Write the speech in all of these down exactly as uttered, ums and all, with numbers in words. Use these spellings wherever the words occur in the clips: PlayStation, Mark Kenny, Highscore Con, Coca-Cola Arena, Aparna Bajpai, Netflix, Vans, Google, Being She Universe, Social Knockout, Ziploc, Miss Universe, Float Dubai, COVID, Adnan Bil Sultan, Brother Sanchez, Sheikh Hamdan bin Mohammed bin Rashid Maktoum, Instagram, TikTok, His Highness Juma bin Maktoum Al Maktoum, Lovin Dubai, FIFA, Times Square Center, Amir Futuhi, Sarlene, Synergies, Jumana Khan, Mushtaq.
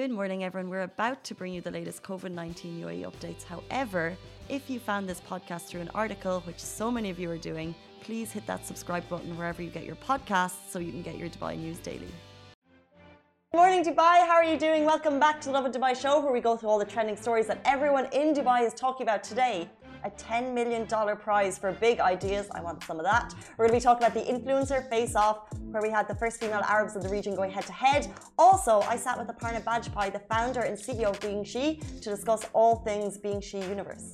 Good morning, everyone. We're about to bring you the latest COVID nineteen U A E updates. However, if you found this podcast through an article, which so many of you are doing, please hit that subscribe button wherever you get your podcasts so you can get your Dubai news daily. Good morning, Dubai. How are you doing? Welcome back to the Lovin Dubai show, where we go through all the trending stories that everyone in Dubai is talking about today. A ten million dollars prize for big ideas. I want some of that. We're going to be talking about the Influencer Face-Off, where we had the first female Arabs in the region going head-to-head. Also, I sat with Aparna Bajpai, the founder and C E O of Being She, to discuss all things Being She Universe.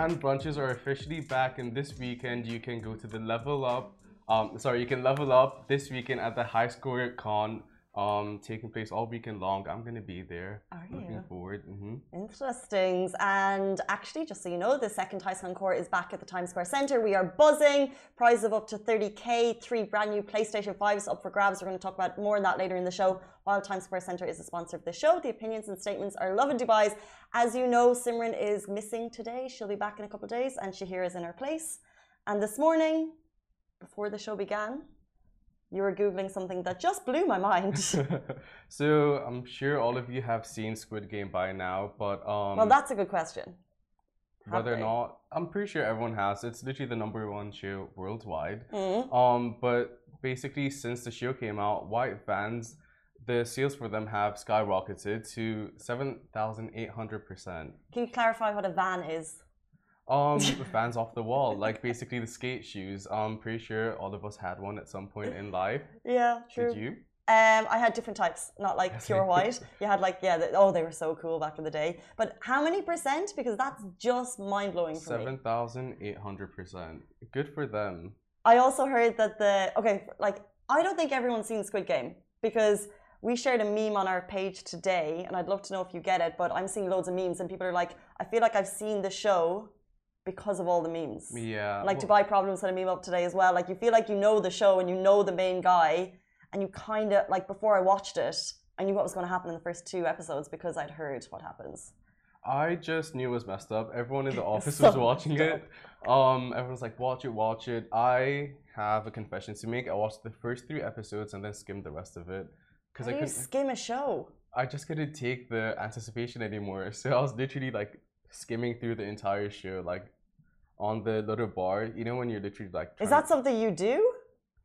And brunches are officially back, and this weekend you can go to the level up. Um, sorry, you can level up this weekend at the Highscore Con. Um, taking place all weekend long. I'm going to be there. Are you? Looking forward. Mm-hmm. Interesting. And actually, just so you know, the second Highscore Con is back at the Times Square Center. We are buzzing. Prizes of up to thirty K, three brand new PlayStation fives up for grabs. We're going to talk about more on that later in the show. While Times Square Center is the sponsor of the show, the opinions and statements are Lovin Dubai's. As you know, Simran is missing today. She'll be back in a couple of days, and Shahira is in her place. And this morning, before the show began, you were Googling something that just blew my mind. So I'm sure all of you have seen Squid Game by now, but... Um, well, that's a good question. Whether or not, I'm pretty sure everyone has. It's literally the number one show worldwide. Mm-hmm. Um, but basically, since the show came out, white Vans, the sales for them have skyrocketed to seven thousand eight hundred percent. Can you clarify what a van is? Um, Vans off the wall, like basically the skate shoes. I'm pretty sure all of us had one at some point in life. Yeah, true. Did you? Um, I had different types, not like pure white. You had like, yeah, the, oh, they were so cool back in the day. But how many percent? Because that's just mind-blowing for me. seven thousand eight hundred percent. Good for them. I also heard that the, okay, like, I don't think everyone's seen Squid Game, because we shared a meme on our page today, and I'd love to know if you get it, but I'm seeing loads of memes, and people are like, I feel like I've seen the show, because of all the memes. Yeah. Like, well, Dubai Problems had a meme up today as well. Like, you feel like you know the show and you know the main guy, and you kind of, like, before I watched it, I knew what was going to happen in the first two episodes because I'd heard what happens. I just knew it was messed up. Everyone in the office so was watching it. Um, everyone's like, watch it, watch it. I have a confession to make. I watched the first three episodes and then skimmed the rest of it. How I do you skim a show? I just couldn't take the anticipation anymore. So I was literally, like, skimming through the entire show, like on the little bar, you know, when you're literally like. Is that something you do?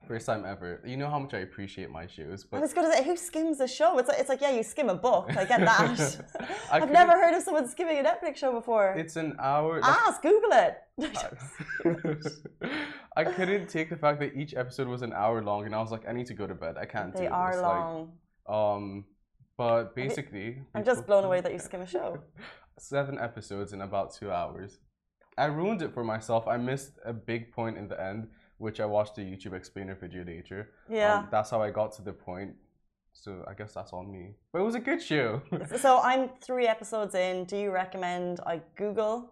First time ever. You know how much I appreciate my shows, but I was gonna say, who skims a show? It's like, it's like yeah, you skim a book. I get that. I I've never heard of someone skimming a Netflix show before. It's an hour. Ask, Google it. I couldn't take the fact that each episode was an hour long, and I was like, I need to go to bed. I can't. They do are this. long. Like, um, but basically, I'm just blown away that you skim a show. Seven episodes in about two hours. I ruined it for myself. I missed a big point in the end, which I watched a YouTube explainer video later. Yeah. Um, that's how I got to the point. So I guess that's on me. But it was a good show. So I'm three episodes in. Do you recommend I Google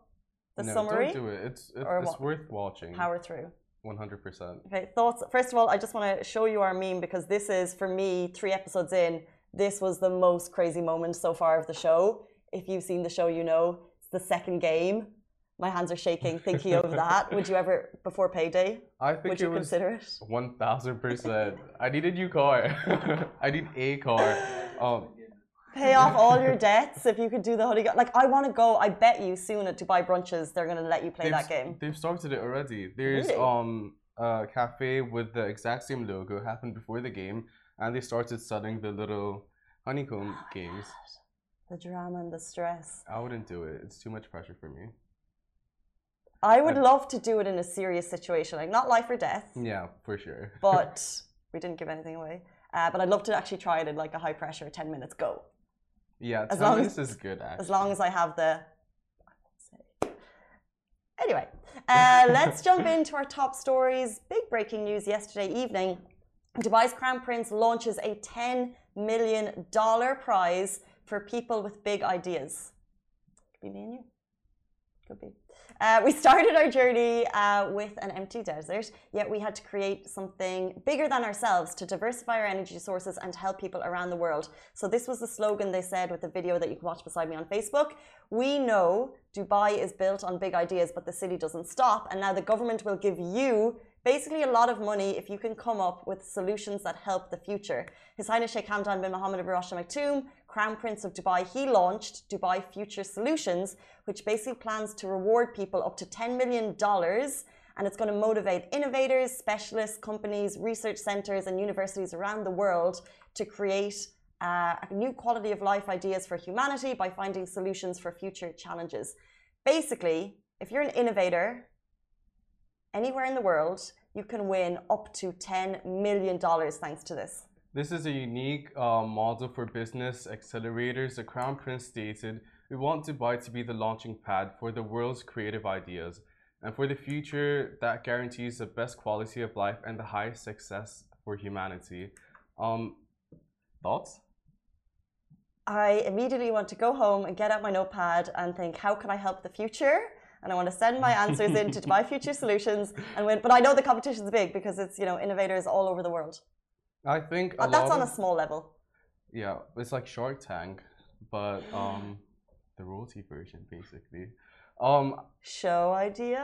the no, summary? No, don't do it. It's, it, it's worth watching. Power through. one hundred percent. Okay, thoughts. First of all, I just want to show you our meme, because this is, for me, three episodes in, this was the most crazy moment so far of the show. If you've seen the show, you know, it's the second game. My hands are shaking thinking of that. Would you ever, before payday, I think would you it consider it? one thousand percent. I need a new car. I need a car. Um, Pay off all your debts if you could do the hoodie. Like, I want to go. I bet you soon at Dubai brunches, they're going to let you play they've, that game. They've started it already. There's really? um, a cafe with the exact same logo, happened before the game, and they started selling the little honeycomb oh games. God. The drama and the stress. I wouldn't do it. It's too much pressure for me. I would I'd... love to do it in a serious situation, like not life or death. Yeah, for sure. But we didn't give anything away. Uh, but I'd love to actually try it in like a high pressure, ten minutes go. Yeah, as ten long minutes as, is good. Actually. As long as I have the. I won't say. Anyway, uh, let's jump into our top stories. Big breaking news yesterday evening: Dubai's Crown Prince launches a ten million dollar prize for people with big ideas. Could be me and you. Could be. Uh, we started our journey uh, with an empty desert, yet we had to create something bigger than ourselves to diversify our energy sources and help people around the world. So this was the slogan they said with the video that you can watch beside me on Facebook. We know Dubai is built on big ideas, but the city doesn't stop. And now the government will give you basically a lot of money if you can come up with solutions that help the future. His Highness Sheikh Hamdan bin Mohammed bin Rashid Maktoum, Crown Prince of Dubai, he launched Dubai Future Solutions, which basically plans to reward people up to ten million dollars, and it's going to motivate innovators, specialists, companies, research centers, and universities around the world to create uh, new quality of life ideas for humanity by finding solutions for future challenges. Basically, if you're an innovator anywhere in the world, you can win up to ten million dollars thanks to this. This is a unique uh, model for business accelerators. The Crown Prince stated, "We want Dubai to be the launching pad for the world's creative ideas, and for the future that guarantees the best quality of life and the highest success for humanity." Um, thoughts? I immediately want to go home and get out my notepad and think, how can I help the future? And I want to send my answers in to Dubai Future Solutions and win. But I know the competition's big because it's, you know, innovators all over the world. I think, but that's on a small level. Yeah, it's like Shark Tank, but um, the royalty version, basically. Um, Show idea.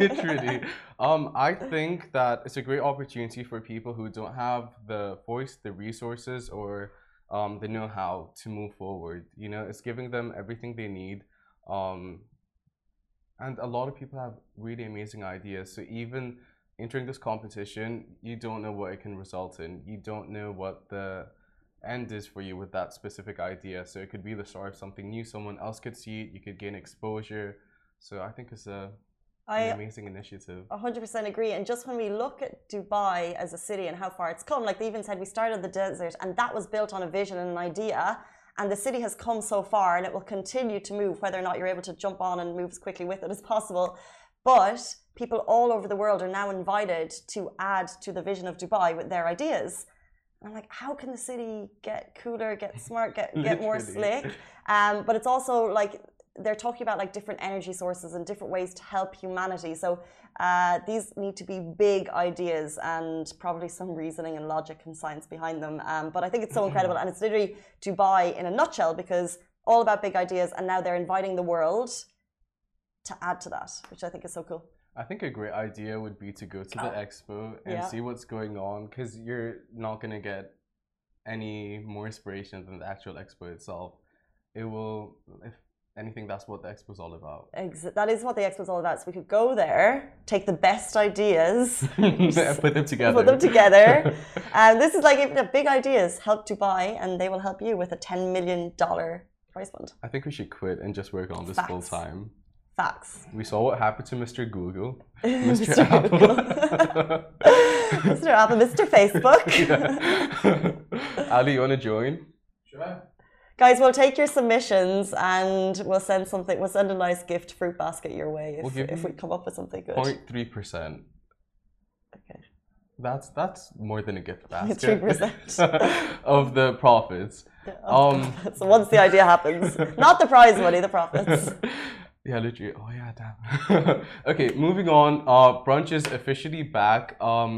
Literally. um, I think that it's a great opportunity for people who don't have the voice, the resources, or um, the know-how to move forward. You know, it's giving them everything they need. Um, and a lot of people have really amazing ideas. So even entering this competition, you don't know what it can result in. You don't know what the end is for you with that specific idea. So it could be the start of something new. Someone else could see it. You could gain exposure. So I think it's a, I, an amazing initiative. one hundred percent agree. And just when we look at Dubai as a city and how far it's come, like they even said, we started the desert and that was built on a vision and an idea. And the city has come so far and it will continue to move, whether or not you're able to jump on and move as quickly with it as possible. But people all over the world are now invited to add to the vision of Dubai with their ideas. And I'm like, how can the city get cooler, get smart, get, get more slick? Um, but it's also like they're talking about like different energy sources and different ways to help humanity. So uh, these need to be big ideas and probably some reasoning and logic and science behind them. Um, but I think it's so incredible. And it's literally Dubai in a nutshell because all about big ideas. And now they're inviting the world to add to that, which I think is so cool. I think a great idea would be to go to the oh. expo and yeah. see what's going on, because you're not going to get any more inspiration than the actual expo itself. It will, if anything, that's what the expo is all about. Ex that is what the expo is all about. So we could go there, take the best ideas, put them together. Put them together. And um, this is like if the big ideas help Dubai, and they will help you with a ten million dollars prize fund. I think we should quit and just work on this Facts. full time. Facts. We saw what happened to Mister Google, Mister Mister Apple, Google. Mister Apple, Mister Facebook. Yeah. Ali, you want to join? Sure. Guys, we'll take your submissions and we'll send something. We'll send a nice gift fruit basket your way if, we'll if we come up with something good. zero point three percent. Okay. That's that's more than a gift basket. three percent of the profits. Yeah, of um, the profits. So once the idea happens, not the prize money, the profits. Yeah, literally. Oh, yeah, damn. Okay, moving on. Uh, brunch is officially back. Um,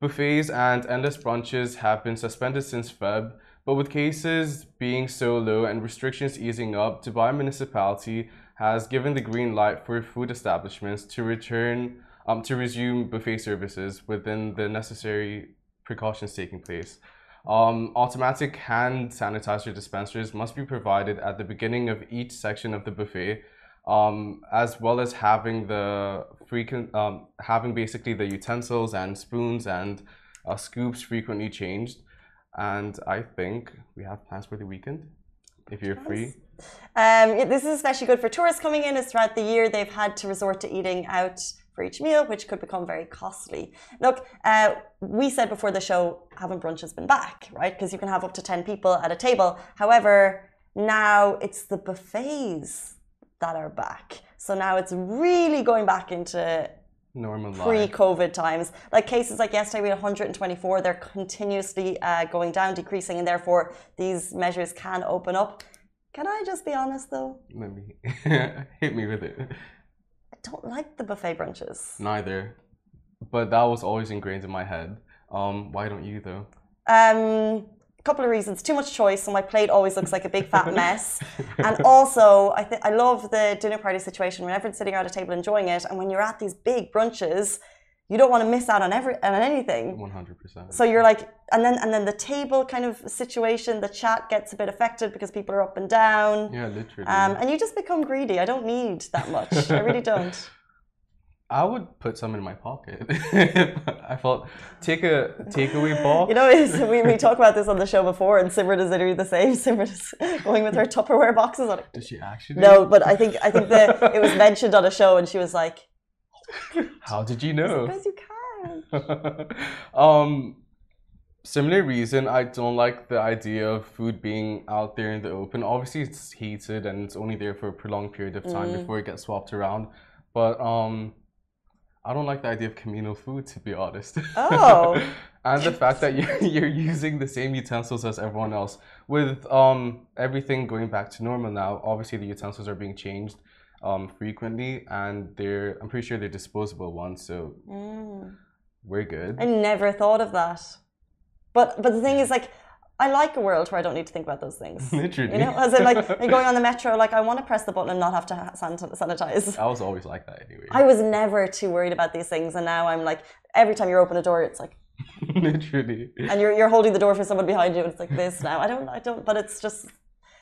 buffets and endless brunches have been suspended since February, but with cases being so low and restrictions easing up, Dubai Municipality has given the green light for food establishments to return, um, to resume buffet services within the necessary precautions taking place. Um, automatic hand sanitizer dispensers must be provided at the beginning of each section of the buffet, Um, as well as having the frequent, um, having basically the utensils and spoons and uh, scoops frequently changed. And I think we have plans for the weekend, if you're free. Um, this is especially good for tourists coming in, as throughout the year they've had to resort to eating out for each meal, which could become very costly. Look, uh, we said before the show, haven't brunch has been back, right? Because you can have up to ten people at a table. However, now it's the buffets that are back. So now it's really going back into normal pre-COVID times. Like cases like yesterday, we had one hundred twenty-four. They're continuously uh, going down, decreasing, and therefore these measures can open up. Can I just be honest though? Let me hit me with it. I don't like the buffet brunches. Neither, but that was always ingrained in my head. Um, why don't you though? Um. Couple of reasons. Too much choice, so my plate always looks like a big fat mess. And also, I think I love the dinner party situation when everyone's sitting around a table enjoying it. And when you're at these big brunches, you don't want to miss out on every on anything. one hundred percent. So you're like, and then and then the table kind of situation, the chat gets a bit affected because people are up and down. Yeah, literally. Um, and you just become greedy. I don't need that much. I really don't. I would put some in my pocket. I thought, take a takeaway ball. You know, it's, we, we talked about this on the show before, and Simran is literally the same. Simran is going with her Tupperware boxes. On it. Did she actually? No, but I think I think the, it was mentioned on a show, and she was like, how did you know? Because you can. um, similar reason, I don't like the idea of food being out there in the open. Obviously, it's heated and it's only there for a prolonged period of time mm. before it gets swapped around. But um, I don't like the idea of communal food, to be honest. Oh. And the fact that you're, you're using the same utensils as everyone else. With um, everything going back to normal now, obviously the utensils are being changed. Um, frequently, and they're, I'm pretty sure they're disposable ones, so mm. we're good. I never thought of that. But but the thing is, like, I like a world where I don't need to think about those things. Literally. You know, as in, like, going on the metro, like, I want to press the button and not have to ha sanitize. I was always like that anyway. I was never too worried about these things, and now I'm like, every time you open a door, it's like... Literally. And you're, you're holding the door for someone behind you, and it's like this now. I don't, I don't, but it's just,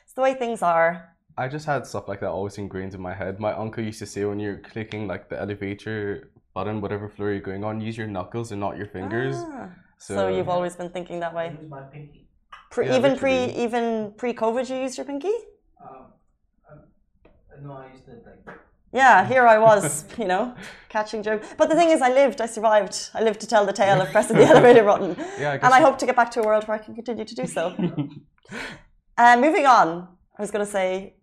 it's the way things are. I just had stuff like that always ingrained in my head. My uncle used to say, when you're clicking like the elevator button, whatever floor you're going on, use your knuckles and not your fingers. Ah, so, so you've always been thinking that way. Use my pinky. Pre, yeah, even pre, even pre-COVID, you used your pinky? Um, um, no, I used it like. Yeah, here I was, you know, catching germs. But the thing is, I lived, I survived. I lived to tell the tale of pressing the elevator button. Yeah, I guess. And I hope to get back to a world where I can continue to do so. uh, moving on, I was going to say.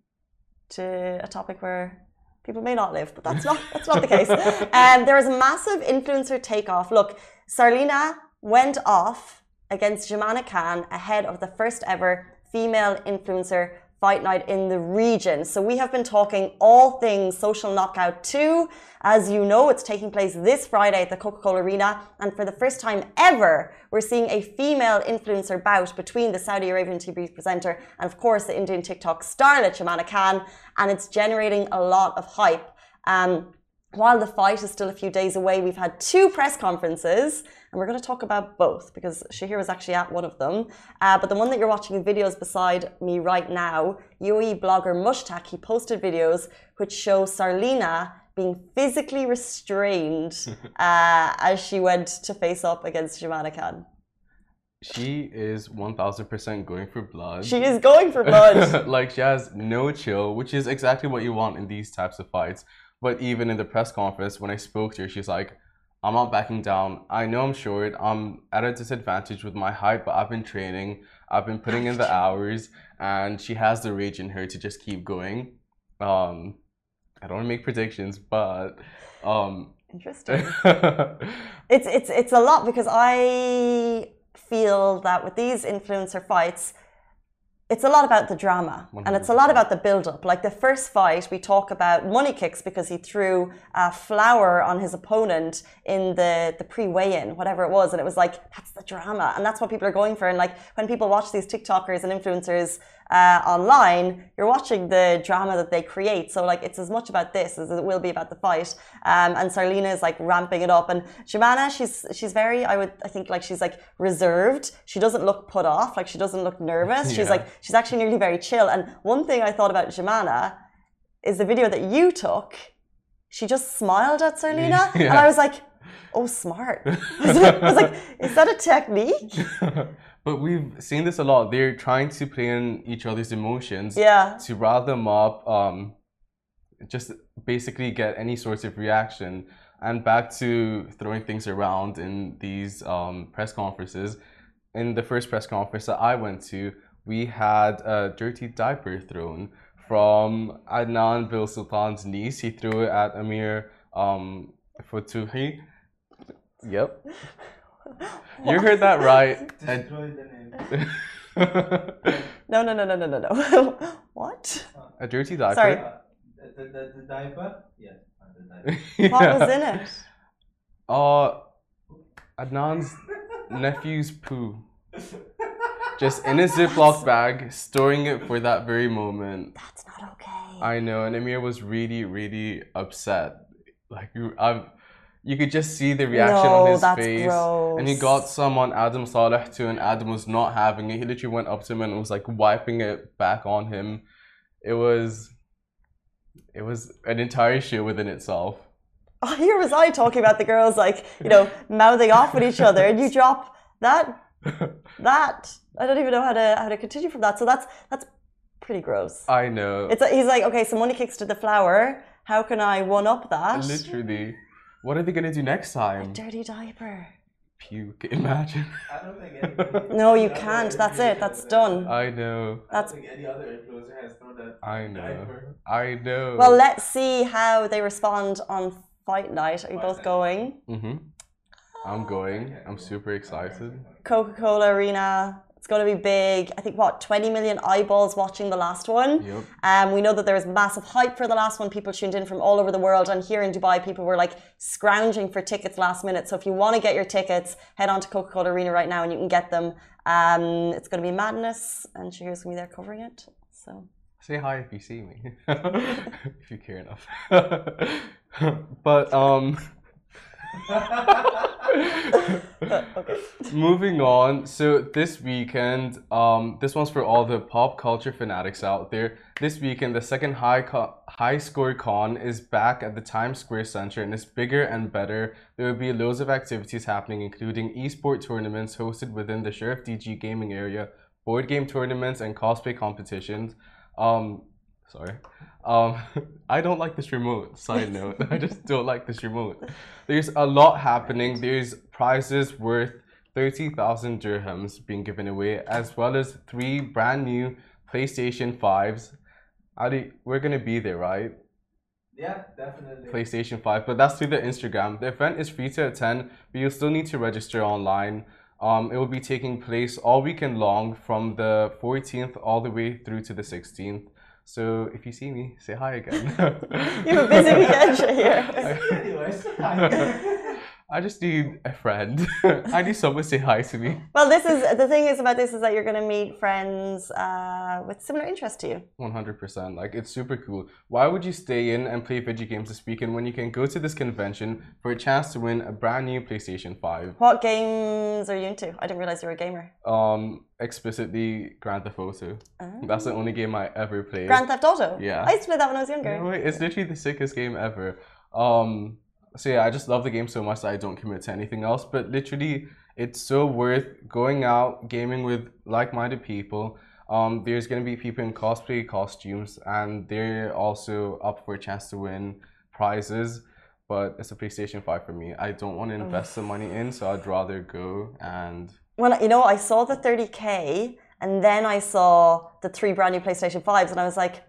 To a topic where people may not live, but that's not that's not the case. And um, there is a massive influencer takeoff. Look, Sarlene went off against Jumana Khan ahead of the first ever female influencer fight night in the region. So we have been talking all things Social Knockout two. As you know, it's taking place this Friday at the Coca-Cola Arena, and for the first time ever, we're seeing a female influencer bout between the Saudi Arabian T V presenter and, of course, the Indian TikTok starlet Jumana Khan, and it's generating a lot of hype. Um, while the fight is still a few days away, we've had two press conferences, and we're going to talk about both because Shahir was actually at one of them. Uh, but the one that you're watching videos beside me right now, U A E blogger Mushtaq, he posted videos which show Sarlene being physically restrained uh, as she went to face up against Jumana Khan. She is one thousand percent going for blood. She is going for blood. Like, she has no chill, which is exactly what you want in these types of fights. But even in the press conference, when I spoke to her, she's like, I'm not backing down. I know I'm short. I'm at a disadvantage with my height, but I've been training. I've been putting in the hours. And she has the rage in her to just keep going. Um... I don't want to make predictions, but um interesting. it's it's it's a lot because I feel that with these influencer fights, it's a lot about the drama one hundred percent. And it's a lot about the build-up. Like the first fight, we talk about money kicks because he threw a flower on his opponent in the the pre-weigh-in, whatever it was, and it was like that's the drama, and that's what people are going for. And like when people watch these TikTokers and influencers. Uh, online, you're watching the drama that they create. So like, it's as much about this as it will be about the fight. Um, and Sarlene is like ramping it up. And Jumana, she's she's very, I would, I think like she's like reserved. She doesn't look put off. Like she doesn't look nervous. Yeah. She's like, she's actually nearly very chill. And one thing I thought about Jumana is the video that you took. She just smiled at Sarlene, yeah. And I was like, oh, smart. I was like, is that a technique? But we've seen this a lot. They're trying to play in each other's emotions, yeah. To rile them up, um, just basically get any sorts of reaction. And back to throwing things around in these um, press conferences. In the first press conference that I went to, we had a dirty diaper thrown from Adnan Bil Sultan's niece. He threw it at Amir um, Futuhi. Yep. What? You heard that right. Destroy the name. no, no, no, no, no, no, no. What? A dirty diaper. Sorry. Uh, the, the, the diaper? Yeah. The diaper. Yeah. What was in it? Uh, Adnan's nephew's poo. Just in a Ziploc bag, storing it for that very moment. That's not okay. I know, and Amir was really, really upset. Like, I've... You could just see the reaction no, on his that's face. Gross. And he got some on Adam Saleh too, and Adam was not having it. He literally went up to him and was like wiping it back on him. It was, it was an entire issue within itself. Oh, here was I talking about the girls like, you know, mouthing off at each other, and you drop that, that. I don't even know how to how to continue from that. So that's that's pretty gross. I know. It's he's like, okay, someone kicks to the flower. How can I one up that? Literally. What are they going to do next time? A dirty diaper. Puke, imagine. I don't think anybody... No, you can't. That's it. That's done. I know. That's... I don't think any other influencer has thrown that I know. Diaper. I know. Well, let's see how they respond on Fight Night. Are you both going? Mm-hmm. I'm going. I'm super excited. Coca-Cola Arena. It's going to be big. I think, what, twenty million eyeballs watching the last one. Yep. Um, we know that there was massive hype for the last one. People tuned in from all over the world. And here in Dubai, people were like scrounging for tickets last minute. So if you want to get your tickets, head on to Coca-Cola Arena right now and you can get them. Um, it's going to be madness. And Shahir's going to be there covering it. So say hi if you see me. If you care enough. But... um. Okay. Moving on, so this weekend, um, this one's for all the pop culture fanatics out there. This weekend, the second high co Highscore Con is back at the Times Square Center and is bigger and better. There will be loads of activities happening, including esport tournaments hosted within the Sheriff D G gaming area, board game tournaments, and cosplay competitions. Um, sorry. Um, I don't like this remote, side note. I just don't like this remote. There's a lot happening. There's prizes worth thirty thousand dirhams being given away, as well as three brand new PlayStation fives. Ali, we're going to be there, right? Yeah, definitely. PlayStation five, but that's through the Instagram. The event is free to attend, but you'll still need to register online. Um, it will be taking place all weekend long from the fourteenth all the way through to the sixteenth. So if you see me, say hi again. You have a busy weekend, Shahir. Anyways, hi. I just need a friend. I need someone to say hi to me. Well, this is the thing is about this is that you're going to meet friends uh, with similar interests to you. one hundred percent. Like, it's super cool. Why would you stay in and play video games this weekend when you can go to this convention for a chance to win a brand new PlayStation five? What games are you into? I didn't realize you were a gamer. Um, explicitly Grand Theft Auto. Oh. That's the only game I ever played. Grand Theft Auto? Yeah. I used to play that when I was younger. No, it's literally the sickest game ever. Um... So yeah, I just love the game so much that I don't commit to anything else. But literally, it's so worth going out, gaming with like-minded people. Um, there's going to be people in cosplay costumes, and they're also up for a chance to win prizes. But it's a PlayStation five for me. I don't want to invest the money in, so I'd rather go and... Well, you know, I saw the thirty K, and then I saw the three brand new PlayStation fives, and I was like...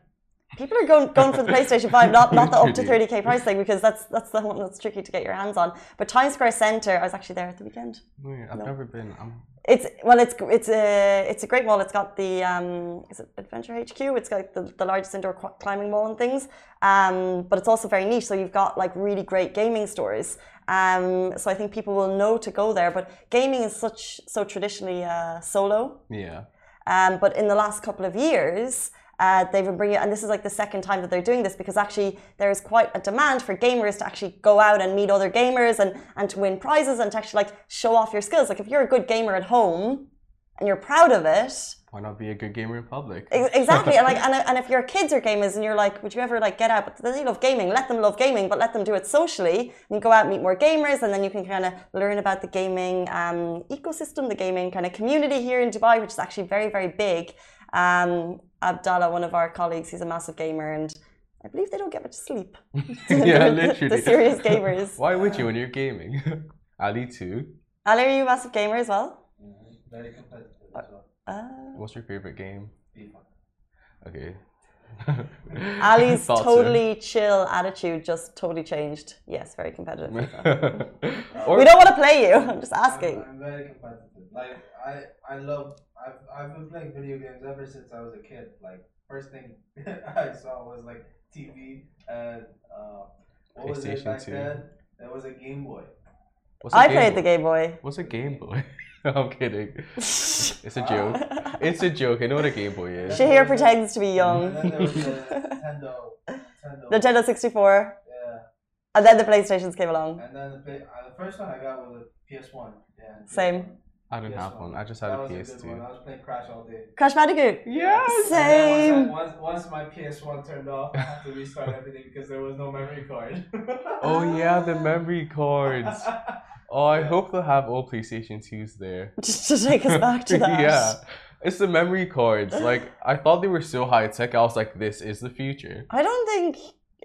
People are going going for the PlayStation five, not not the up to thirty K price thing, because that's that's the one that's tricky to get your hands on. But Times Square Center, I was actually there at the weekend. Wait, I've no. never been. I'm... It's well, it's it's a it's a great mall. It's got the um, is it Adventure H Q? It's got the the largest indoor climbing mall and things. Um, but it's also very niche, so you've got like really great gaming stores. Um, so I think people will know to go there. But gaming is such so traditionally uh, solo. Yeah. Um, but in the last couple of years. Uh, they've been bringing, and this is like the second time that they're doing this, because actually there is quite a demand for gamers to actually go out and meet other gamers and, and to win prizes and to actually like show off your skills. Like if you're a good gamer at home and you're proud of it, why not be a good gamer in public? Exactly, and like and, and if your kids are gamers and you're like, would you ever like get out? But they love gaming. Let them love gaming, but let them do it socially and go out and meet more gamers, and then you can kind of learn about the gaming um, ecosystem, the gaming kind of community here in Dubai, which is actually very very big. Um, Abdallah, one of our colleagues, he's a massive gamer, and I believe they don't get much sleep. Yeah, literally. The, the serious gamers. Why would you when you're gaming? Ali too. Ali, are you a massive gamer as well? Mm-hmm. Very competitive as well. Uh, What's your favorite game? FIFA. Okay. Ali's totally so. chill attitude just totally changed. Yes, very competitive. Or, we don't want to play you. I'm just asking. I'm, I'm very competitive. Like I, I love. I've, I've been playing video games ever since I was a kid. Like, first thing I saw was like T V and uh, what was it back then? There was a Game Boy. I played the Game Boy. What's a Game Boy? I'm kidding. It's a joke. It's a joke. I know what a Game Boy is. Shahir pretends to be young. And then there was the Nintendo. Nintendo sixty-four. Yeah. And then the PlayStations came along. And then the, play, uh, the first one I got was a P S one. Yeah. Same. I didn't have one. I just had that a P S two. A I was playing Crash all day. Crash Bandicoot. Yeah. Same. Once, I, once, once my P S one turned off, I had to restart everything because there was no memory card. Oh yeah, the memory cards. Oh, I yeah. hope they'll have all PlayStation twos there. Just to take us back to that. Yeah. It's the memory cards. Like, I thought they were so high tech. I was like, this is the future. I don't think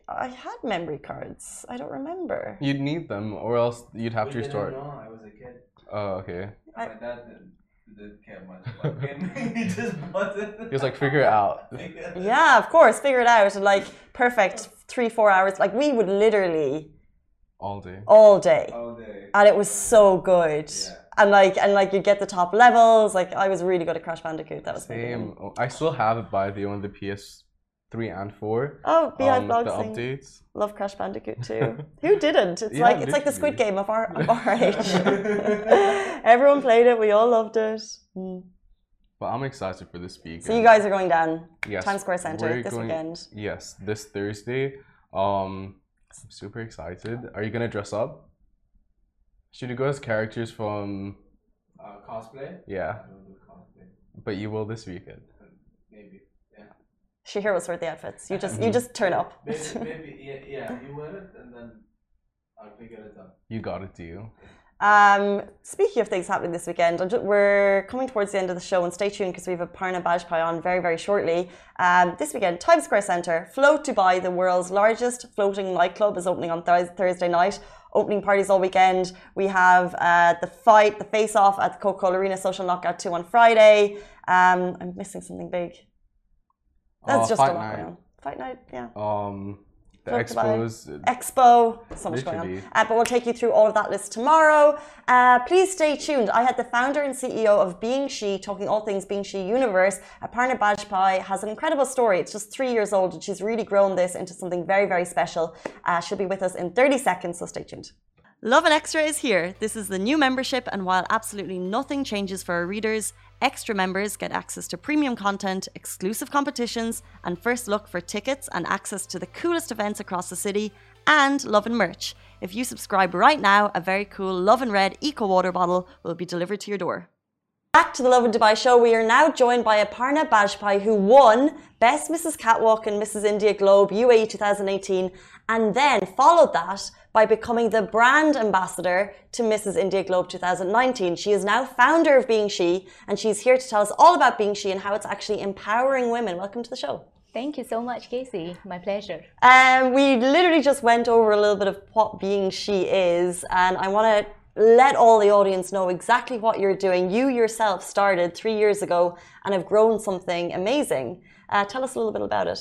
I had memory cards. I don't remember. You'd need them, or else you'd have we to restore. No, I was a kid. Oh, okay. I, my dad didn't, didn't care much about gaming. He just bought it. He was like, figure it out. Yeah, of course, figure it out. And like, perfect, three, four hours. Like, we would literally. All day. All day. All day. And it was so good. Yeah. And like, and like, you get the top levels. Like, I was really good at Crash Bandicoot. That was same. Oh, I still have it, by the way, on the P S three and four. Oh, B I um, blogs. The updates. Love Crash Bandicoot too. Who didn't? It's yeah, like it's literally. Like the Squid Game of our of our age. Everyone played it. We all loved it. Mm. But I'm excited for this weekend. So you guys are going down. Yes. Times Square Center We're this going, weekend. Yes, this Thursday. Um, I'm super excited. Are you gonna dress up? Should you go as characters from uh, cosplay? Yeah. I don't do cosplay. But you will this weekend. Maybe. Yeah. She here will sort the outfits. You just you just turn up. Maybe, maybe yeah, yeah. You wear it and then I'll figure it out. You got it, do you? Um, speaking of things happening this weekend, I'm just, we're coming towards the end of the show, and stay tuned because we have Aparna Bajpai on very, very shortly. Um, this weekend, Times Square Center, Float Dubai, the world's largest floating nightclub, is opening on th Thursday night. Opening parties all weekend. We have uh, the fight, the face-off at the Coca-Cola Arena, Social Knockout two on Friday. Um, I'm missing something big. That's uh, just fight a lot going on. Fight night, yeah. Um, the expos. Expo, so much literally. Going on. Uh, but we'll take you through all of that list tomorrow. Uh, please stay tuned. I had the founder and C E O of Being She talking all things Being She Universe. Aparna Bajpai has an incredible story. It's just three years old and she's really grown this into something very, very special. Uh, she'll be with us in thirty seconds, so stay tuned. Love and Extra is here. This is the new membership, and while absolutely nothing changes for our readers, Extra members get access to premium content, exclusive competitions, and first look for tickets and access to the coolest events across the city, and Lovin merch. If you subscribe right now, a very cool Lovin Red Eco Water bottle will be delivered to your door. Back to the Lovin Dubai show. We are now joined by Aparna Bajpai, who won Best Missus Catwalk and Missus India Globe U A E two thousand eighteen, and then followed that by becoming the brand ambassador to Missus India Globe two thousand nineteen. She is now founder of Being She, and she's here to tell us all about Being She and how it's actually empowering women. Welcome to the show. Thank you so much, Casey. My pleasure. Um, we literally just went over a little bit of what Being She is, and I want to let all the audience know exactly what you're doing. You yourself started three years ago and have grown something amazing. Uh, tell us a little bit about it.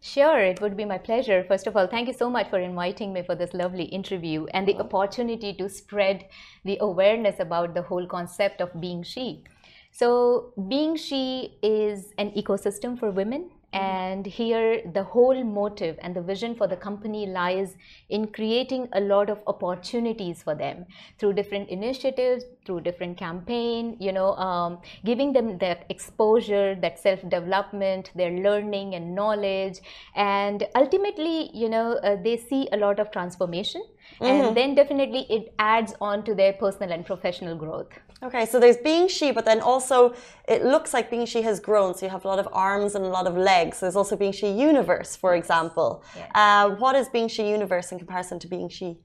Sure, it would be my pleasure. First of all, thank you so much for inviting me for this lovely interview and the opportunity to spread the awareness about the whole concept of Being She. So Being She is an ecosystem for women, and here the whole motive and the vision for the company lies in creating a lot of opportunities for them through different initiatives, through different campaign, you know, um, giving them that exposure, that self-development, their learning and knowledge, and ultimately, you know, uh, they see a lot of transformation. Mm-hmm. And then definitely it adds on to their personal and professional growth. Okay, so there's Being She, but then also it looks like Being She has grown. So you have a lot of arms and a lot of legs. There's also Being She Universe, for example. Yeah. Uh, what is Being She Universe in comparison to Being She?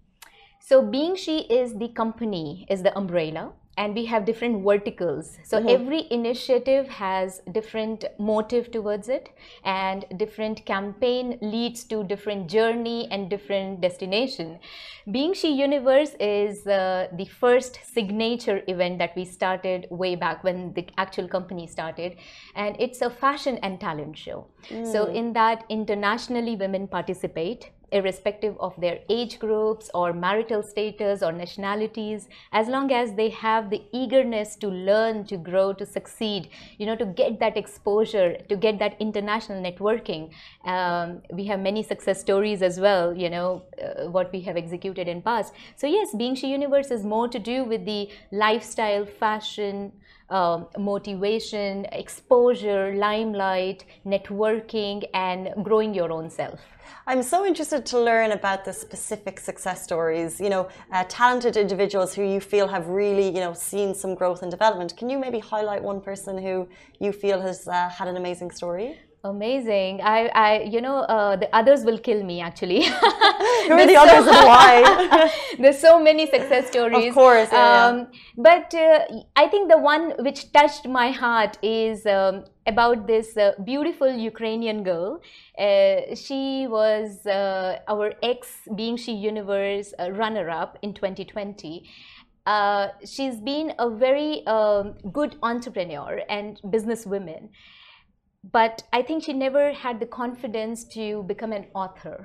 So Being She is the company, is the umbrella. And we have different verticals. So mm-hmm. every initiative has different motive towards it, and different campaign leads to different journey and different destination. Being She Universe is uh, the first signature event that we started way back when the actual company started. And it's a fashion and talent show. Mm. So in that, internationally women participate, irrespective of their age groups or marital status or nationalities, as long as they have the eagerness to learn, to grow, to succeed, you know, to get that exposure, to get that international networking. Um, we have many success stories as well, you know, uh, what we have executed in past. So yes, Being She Universe is more to do with the lifestyle, fashion, uh, motivation, exposure, limelight, networking, and growing your own self. I'm so interested to learn about the specific success stories, you know, uh, talented individuals who you feel have really, you know, seen some growth and development. Can you maybe highlight one person who you feel has uh, had an amazing story? Amazing. I, I you know, uh, the others will kill me, actually. Who are the so, others and why? There's so many success stories. Of course. Yeah, um, yeah. But uh, I think the one which touched my heart is um, about this uh, beautiful Ukrainian girl. Uh, she was uh, our ex-Being She Universe uh, runner-up in twenty twenty. Uh, she's been a very um, good entrepreneur and businesswoman. But I think she never had the confidence to become an author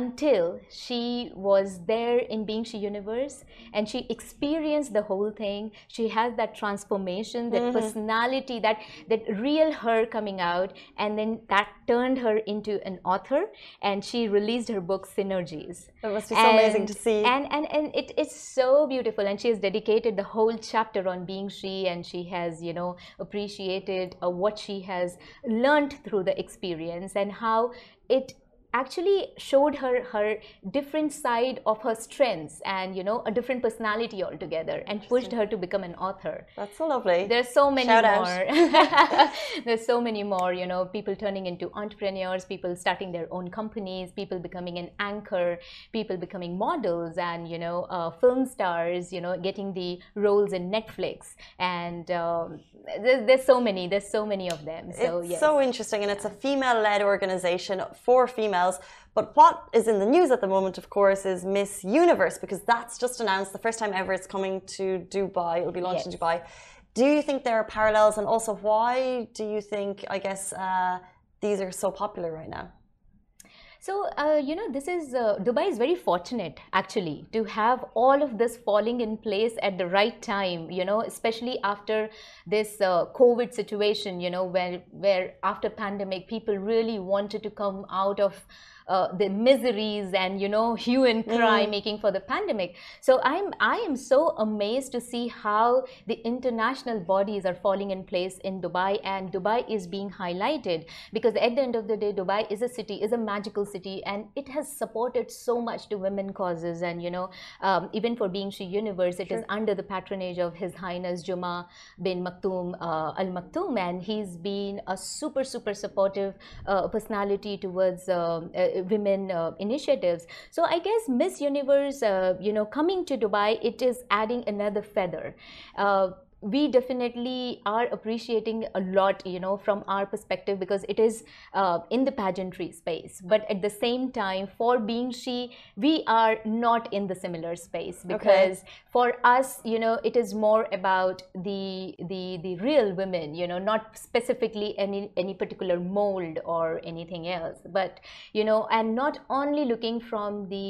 until she was there in Being She Universe, and she experienced the whole thing. She has that transformation, that mm-hmm. personality, that, that real her coming out, and then that turned her into an author, and she released her book, Synergies. It must be so and, amazing to see. And, and, and it, it's so beautiful, and she has dedicated the whole chapter on Being She, and she has, you know, appreciated uh, what she has learned through the experience and how it actually showed her her different side of her strengths and, you know, a different personality altogether, and pushed her to become an author. That's so lovely. There's so many Shout more. There's so many more, you know, people turning into entrepreneurs, people starting their own companies, people becoming an anchor, people becoming models and, you know, uh, film stars, you know, getting the roles in Netflix. And um, there's, there's so many, there's so many of them. So, it's yes. so interesting. And it's a female-led organization for female. But what is in the news at the moment, of course, is Miss Universe, because that's just announced the first time ever. It's coming to Dubai. It will be launched yes. in Dubai. Do you think there are parallels? And also, why do you think, I guess, uh, these are so popular right now? So, uh, you know, this is, uh, Dubai is very fortunate, actually, to have all of this falling in place at the right time, you know, especially after this uh, COVID situation, you know, where, where after pandemic, people really wanted to come out of Uh, the miseries and, you know, hue and cry mm. making for the pandemic. So I'm I am so amazed to see how the international bodies are falling in place in Dubai, and Dubai is being highlighted, because at the end of the day, Dubai is a city, is a magical city, and it has supported so much to women causes. And, you know, um, even for Being She Universe, it sure. is under the patronage of His Highness Juma bin Maktoum uh, Al Maktoum, and he's been a super super supportive uh, personality towards uh, uh, women uh, initiatives. So I guess Miss Universe, uh, you know, coming to Dubai, it is adding another feather. Uh, we definitely are appreciating a lot, you know, from our perspective, because it is uh, in the pageantry space. But at the same time, for Being She, we are not in the similar space, because okay. for us, you know, it is more about the the the real women, you know, not specifically any any particular mold or anything else. But, you know, and not only looking from the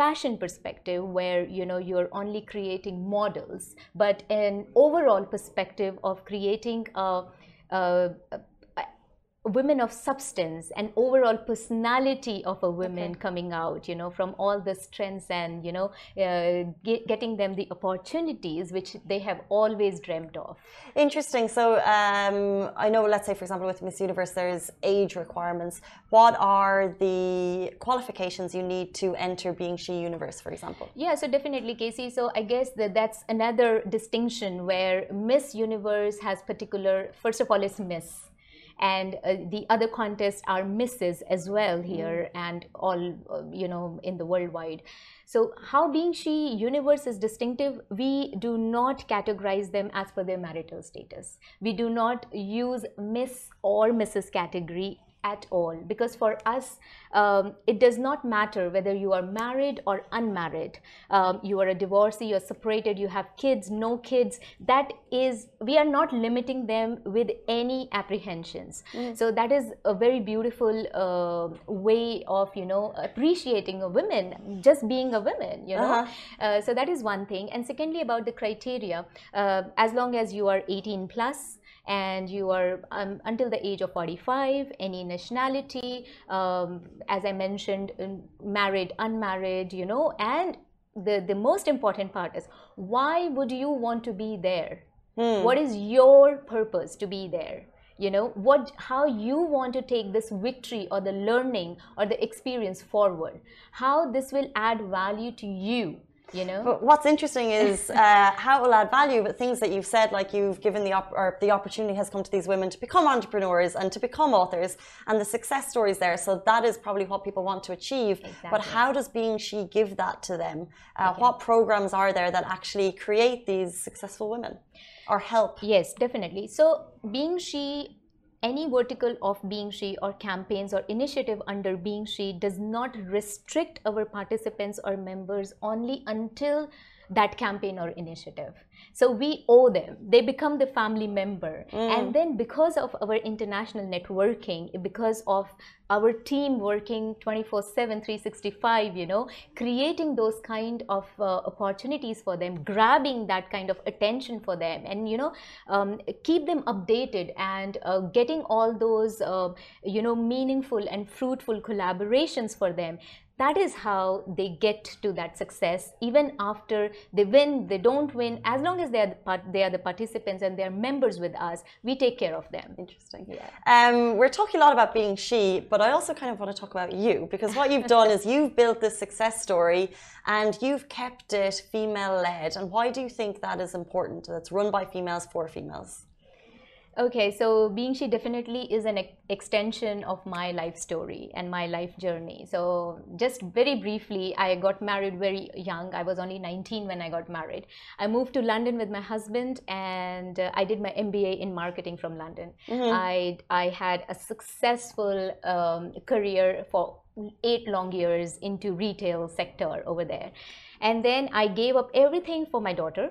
fashion perspective, where, you know, you're only creating models, but an overall perspective of creating a, a, a women of substance and overall personality of a woman okay. coming out, you know, from all the strengths and, you know, uh, get, getting them the opportunities which they have always dreamt of. Interesting. So um, I know, let's say, for example, with Miss Universe, there's age requirements. What are the qualifications you need to enter Being She Universe, for example? Yeah, so definitely, Casey. So I guess that that's another distinction where Miss Universe has particular, first of all, it's Miss. And uh, the other contests are misses as well here, mm. and all, uh, you know, in the worldwide. So how Being She Universe is distinctive, we do not categorize them as per their marital status. We do not use Miss or Missus category at all, because for us, um, it does not matter whether you are married or unmarried, um, you are a divorcee, you are separated, you have kids, no kids. That is, we are not limiting them with any apprehensions. Mm. So that is a very beautiful uh, way of, you know, appreciating a woman, just being a woman, you know. Uh-huh. uh, so that is one thing. And secondly, about the criteria, uh, as long as you are eighteen plus, and you are um, until the age of forty-five, any nationality, um, as I mentioned, married, unmarried, you know, and the, the most important part is, why would you want to be there? Hmm. What is your purpose to be there? You know, what, how you want to take this victory or the learning or the experience forward, how this will add value to you, you know. But what's interesting is uh, how it will add value, but things that you've said, like you've given the, op or the opportunity has come to these women to become entrepreneurs and to become authors and the success stories there. So that is probably what people want to achieve. Exactly. But how does Being She give that to them? Uh, okay. What programs are there that actually create these successful women? Or help? Yes, definitely. So Being She, any vertical of Being She or campaigns or initiative under Being She does not restrict our participants or members only until that campaign or initiative. So we owe them. They become the family member. Mm. And then because of our international networking, because of our team working twenty-four seven, three sixty-five, you know, creating those kind of uh, opportunities for them, grabbing that kind of attention for them, and, you know, um, keep them updated and uh, getting all those, uh, you know, meaningful and fruitful collaborations for them. That is how they get to that success. Even after they win, they don't win, as long as they are the, part, they are the participants and they are members with us, we take care of them. Interesting. Yeah. Um, we're talking a lot about Being She, but I also kind of want to talk about you, because what you've done is you've built this success story and you've kept it female-led. And why do you think that is important, that it's run by females for females? Okay, so Being She definitely is an ex extension of my life story and my life journey. So just very briefly, I got married very young. I was only nineteen when I got married. I moved to London with my husband and uh, I did my M B A in marketing from London. Mm-hmm. I, I had a successful um, career for eight long years into retail sector over there. And then I gave up everything for my daughter.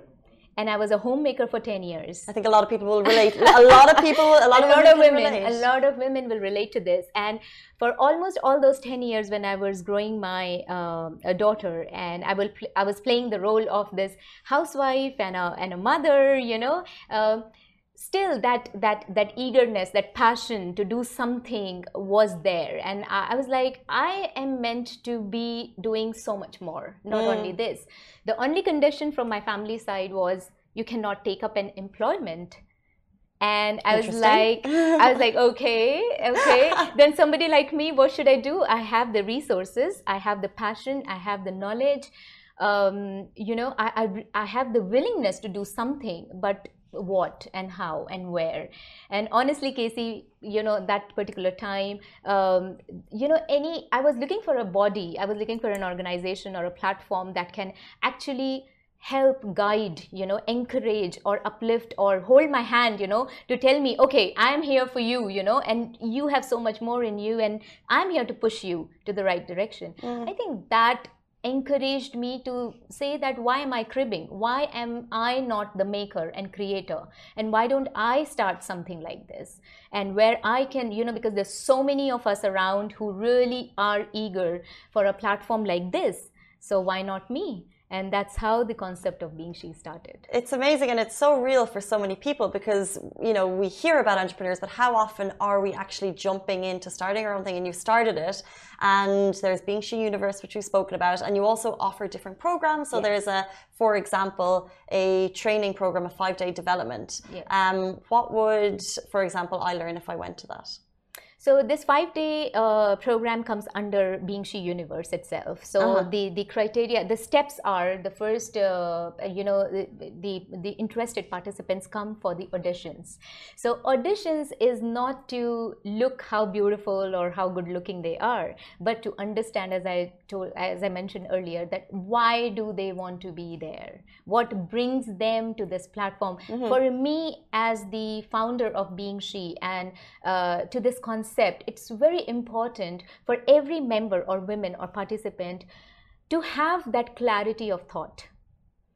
And I was a homemaker for ten years. I think a lot of people will relate. A lot of people, a lot, a lot of women, a lot of women will relate to this. And for almost all those ten years when I was growing my um, a daughter, and I, will I was playing the role of this housewife and a, and a mother, you know, um, still that, that, that eagerness, that passion to do something was there. And I, I was like, I am meant to be doing so much more, not mm. only this. The only condition from my family side was, you cannot take up an employment. And I was like, I was like, okay, okay. Then somebody like me, what should I do? I have the resources, I have the passion, I have the knowledge. Um, you know, I, I, I have the willingness to do something, but what and how and where? And honestly, Casey, you know, that particular time, um, you know, any, I was looking for a body, I was looking for an organization or a platform that can actually help, guide, you know, encourage or uplift or hold my hand, you know, to tell me, okay, I'm here for you, you know, and you have so much more in you and I'm here to push you to the right direction. Mm. I think that encouraged me to say that, why am I cribbing? Why am I not the maker and creator? And why don't I start something like this? And where I can, you know, because there's so many of us around who really are eager for a platform like this. So why not me? And that's how the concept of Being She started. It's amazing, and it's so real for so many people, because, you know, we hear about entrepreneurs, but how often are we actually jumping into starting our own thing? And you started it, and there's Being She Universe, which we've spoken about, and you also offer different programs. So yes. There's a, for example, a training program, a five-day development. Yes. Um, what would, for example, I learn if I went to that? So this five-day uh, program comes under Being She Universe itself. So uh-huh. the, the criteria, the steps are, the first, uh, you know, the, the, the interested participants come for the auditions. So auditions is not to look how beautiful or how good looking they are, but to understand, as I, told, as I mentioned earlier, that why do they want to be there? What brings them to this platform? Mm-hmm. For me, as the founder of Being She, and uh, to this concept, it's very important for every member or women or participant to have that clarity of thought.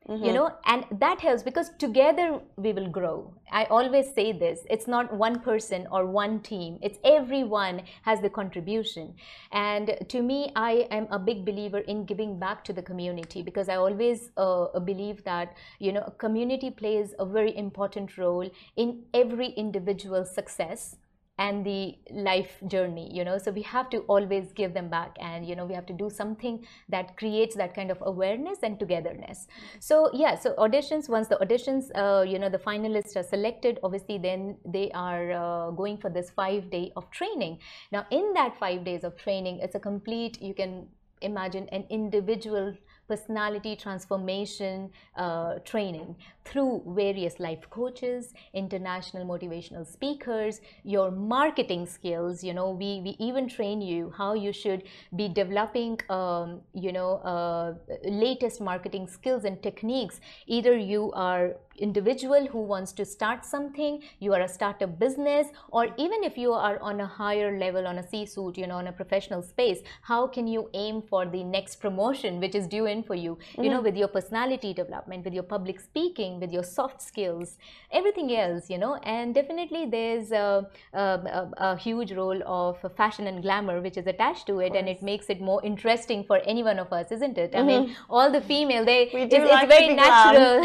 Mm-hmm. You know, and that helps, because together we will grow. I always say this, it's not one person or one team, it's everyone has the contribution. And to me, I am a big believer in giving back to the community, because I always uh, believe that, you know, a community plays a very important role in every individual's success and the life journey, you know. So we have to always give them back, and you know, we have to do something that creates that kind of awareness and togetherness. So yeah, so auditions, once the auditions, uh, you know, the finalists are selected, obviously then they are uh, going for this five day of training. Now in that five days of training, it's a complete, you can imagine, an individual personality transformation uh, training through various life coaches, international motivational speakers, your marketing skills. You know, we, we even train you how you should be developing, um, you know, uh, latest marketing skills and techniques. Either you are individual who wants to start something, you are a startup business, or even if you are on a higher level, on a C-suite, you know, on a professional space, how can you aim for the next promotion which is due in for you, you mm-hmm. know, with your personality development, with your public speaking, with your soft skills, everything else, you know. And definitely there's a, a, a, a huge role of fashion and glamour which is attached to it, and it makes it more interesting for any one of us, isn't it? Mm-hmm. I mean, all the female, they, we do it's, like it's very natural.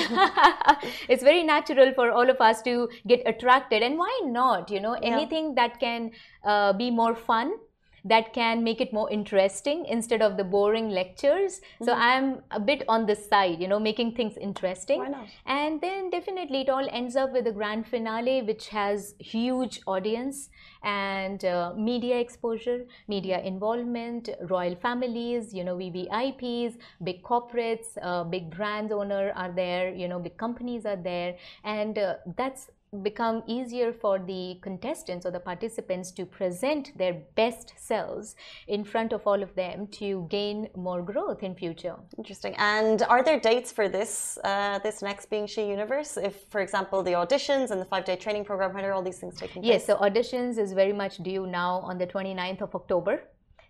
It's very natural for all of us to get attracted, and why not, you know, anything yeah. that can uh, be more fun, that can make it more interesting instead of the boring lectures. Mm-hmm. So I'm a bit on this side, you know, making things interesting. Why not? And then definitely it all ends up with a grand finale which has huge audience and uh, media exposure, media involvement, royal families, you know, V V I Ps, big corporates, uh, big brands owner are there, you know, big companies are there. And uh, that's become easier for the contestants or the participants to present their best selves in front of all of them to gain more growth in future. Interesting. And are there dates for this uh, this next Being She Universe? If, for example, the auditions and the five-day training program, when are all these things taking place? Yes, so auditions is very much due now on the twenty-ninth of October.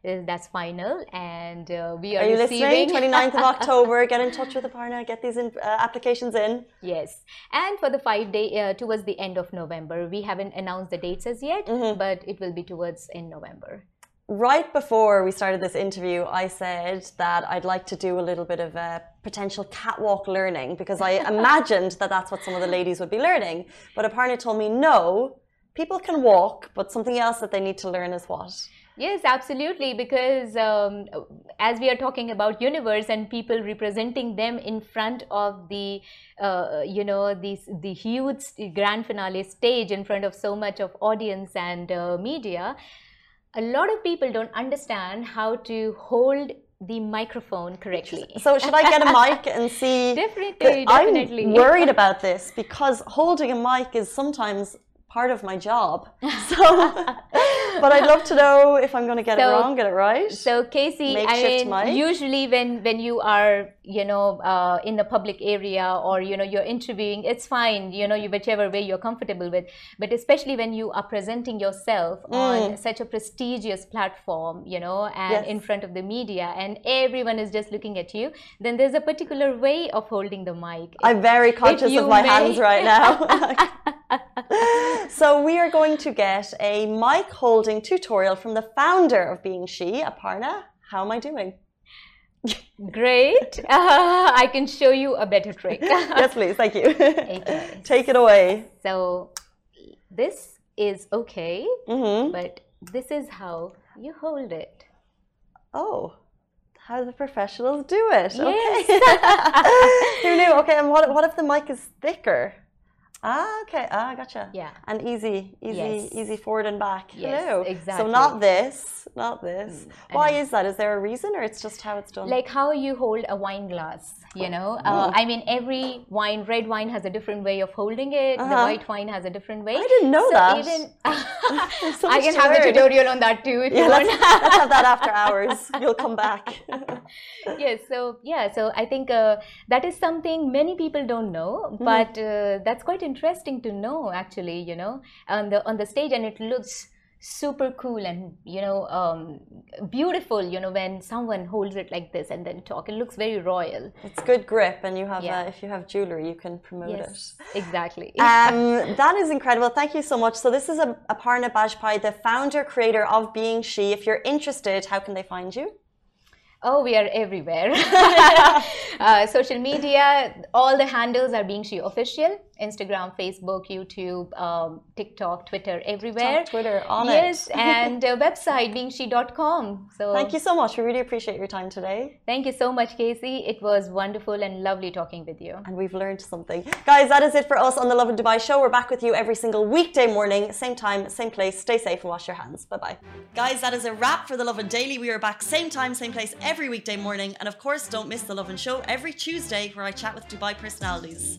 That's final, and uh, we are, are you receiving listening? twenty-ninth of October. Get in touch with Aparna, get these in, uh, applications in. Yes, and for the five day uh, towards the end of November, we haven't announced the dates as yet, mm-hmm. but it will be towards in November. Right before we started this interview, I said that I'd like to do a little bit of a potential catwalk learning, because I imagined that that's what some of the ladies would be learning. But Aparna told me no, people can walk, but something else that they need to learn is what? Yes, absolutely, because um, as we are talking about universe and people representing them in front of the, uh, you know, the, the huge grand finale stage in front of so much of audience and uh, media, a lot of people don't understand how to hold the microphone correctly. So should I get a mic and see? Definitely, definitely. I'm worried about this because holding a mic is sometimes part of my job. So, but I'd love to know if I'm going to get so, it wrong, get it right. So Casey, Makeshift I mean, mic. Usually when, when you are, you know, uh, in the public area or, you know, you're interviewing, it's fine, you know, you, whichever way you're comfortable with. But especially when you are presenting yourself mm. on such a prestigious platform, you know, and yes. in front of the media and everyone is just looking at you, then there's a particular way of holding the mic. I'm very conscious of my may. hands right now. So we are going to get a mic holding tutorial from the founder of Being She. Aparna, how am I doing? Great. Uh, I can show you a better trick. Yes, please. Thank you. Okay. Take it away. So this is okay, mm-hmm. but this is how you hold it. Oh. How the professionals do it. Yes. Okay. Who knew? Okay, and what, what if the mic is thicker? Ah, okay. Ah, gotcha. Yeah. And easy, easy, yes. easy forward and back. Yes, hello. Exactly. So not this, not this. Mm, Why is that? Is there a reason, or it's just how it's done? Like how you hold a wine glass, you know? Mm. Uh, I mean, every wine, red wine has a different way of holding it. Uh-huh. The white wine has a different way. I didn't know so that. Even, so I can have the tutorial on that too if yeah, you want. Let's, let's have that after hours. You'll come back. Yes. So, yeah. So I think uh, that is something many people don't know, but mm. uh, that's quite interesting to know, actually, you know, on the on the stage, and it looks super cool and, you know, um, beautiful, you know, when someone holds it like this and then talk. It looks very royal. It's good grip, and you have yeah. uh, if you have jewelry, you can promote yes, it. Exactly. Um, that is incredible. Thank you so much. So this is Aparna Bajpai, the founder creator of Being She. If you're interested, how can they find you? Oh, we are everywhere. uh, social media, all the handles are Being She Official. Instagram, Facebook, YouTube, um, TikTok, Twitter, everywhere. TikTok, Twitter, on yes, it. Yes, and a website, being she dot com. So thank you so much. We really appreciate your time today. Thank you so much, Casey. It was wonderful and lovely talking with you. And we've learned something. Guys, that is it for us on the Lovin Dubai show. We're back with you every single weekday morning, same time, same place. Stay safe and wash your hands. Bye-bye. Guys, that is a wrap for the Lovin Daily. We are back same time, same place every weekday morning. And of course, don't miss the Lovin show every Tuesday where I chat with Dubai personalities.